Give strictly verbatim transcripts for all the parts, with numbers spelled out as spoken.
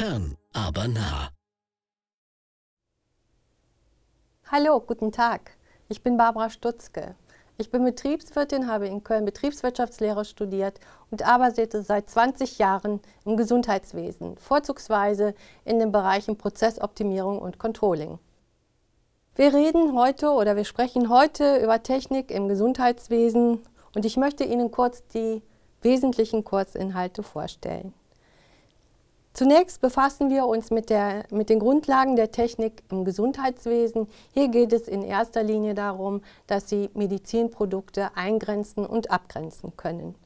Fern, aber nah. Hallo, guten Tag. Ich bin Barbara Stutzke. Ich bin Betriebswirtin, habe in Köln Betriebswirtschaftslehre studiert und arbeite seit zwanzig Jahren im Gesundheitswesen, vorzugsweise in den Bereichen Prozessoptimierung und Controlling. Wir reden heute oder wir sprechen heute über Technik im Gesundheitswesen und ich möchte Ihnen kurz die wesentlichen Kurzinhalte vorstellen. Zunächst befassen wir uns mit, der, mit den Grundlagen der Technik im Gesundheitswesen. Hier geht es in erster Linie darum, dass Sie Medizinprodukte eingrenzen und abgrenzen können.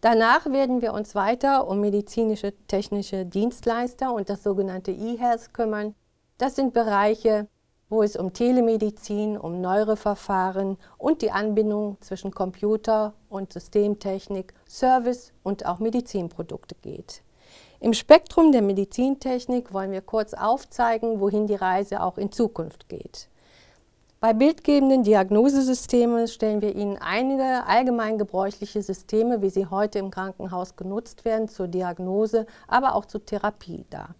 Danach werden wir uns weiter um medizinische technische Dienstleister und das sogenannte E-Health kümmern. Das sind Bereiche, wo es um Telemedizin, um neuere Verfahren und die Anbindung zwischen Computer und Systemtechnik, Service und auch Medizinprodukte geht. Im Spektrum der Medizintechnik wollen wir kurz aufzeigen, wohin die Reise auch in Zukunft geht. Bei bildgebenden Diagnosesystemen stellen wir Ihnen einige allgemein gebräuchliche Systeme, wie sie heute im Krankenhaus genutzt werden, zur Diagnose, aber auch zur Therapie dar.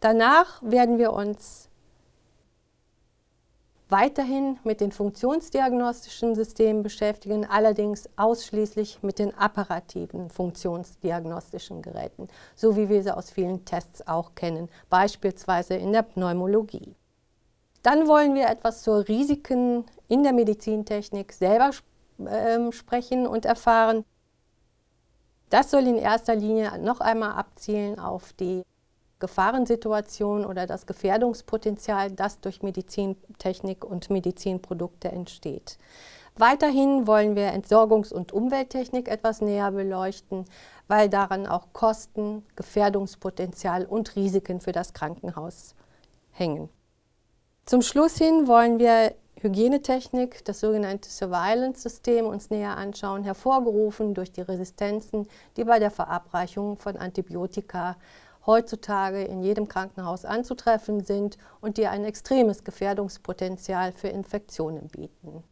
Danach werden wir uns weiterhin mit den funktionsdiagnostischen Systemen beschäftigen, allerdings ausschließlich mit den apparativen funktionsdiagnostischen Geräten, so wie wir sie aus vielen Tests auch kennen, beispielsweise in der Pneumologie. Dann wollen wir etwas zu Risiken in der Medizintechnik selber äh, sprechen und erfahren. Das soll in erster Linie noch einmal abzielen auf die Gefahrensituation oder das Gefährdungspotenzial, das durch Medizintechnik und Medizinprodukte entsteht. Weiterhin wollen wir Entsorgungs- und Umwelttechnik etwas näher beleuchten, weil daran auch Kosten, Gefährdungspotenzial und Risiken für das Krankenhaus hängen. Zum Schluss hin wollen wir Hygienetechnik, das sogenannte Surveillance-System, uns näher anschauen, hervorgerufen durch die Resistenzen, die bei der Verabreichung von Antibiotika heutzutage in jedem Krankenhaus anzutreffen sind und die ein extremes Gefährdungspotenzial für Infektionen bieten.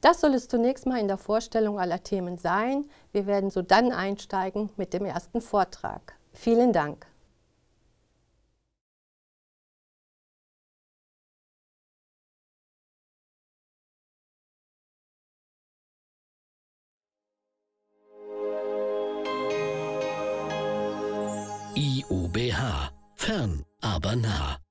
Das soll es zunächst mal in der Vorstellung aller Themen sein. Wir werden so dann einsteigen mit dem ersten Vortrag. Vielen Dank. I U B H. Fern, aber nah.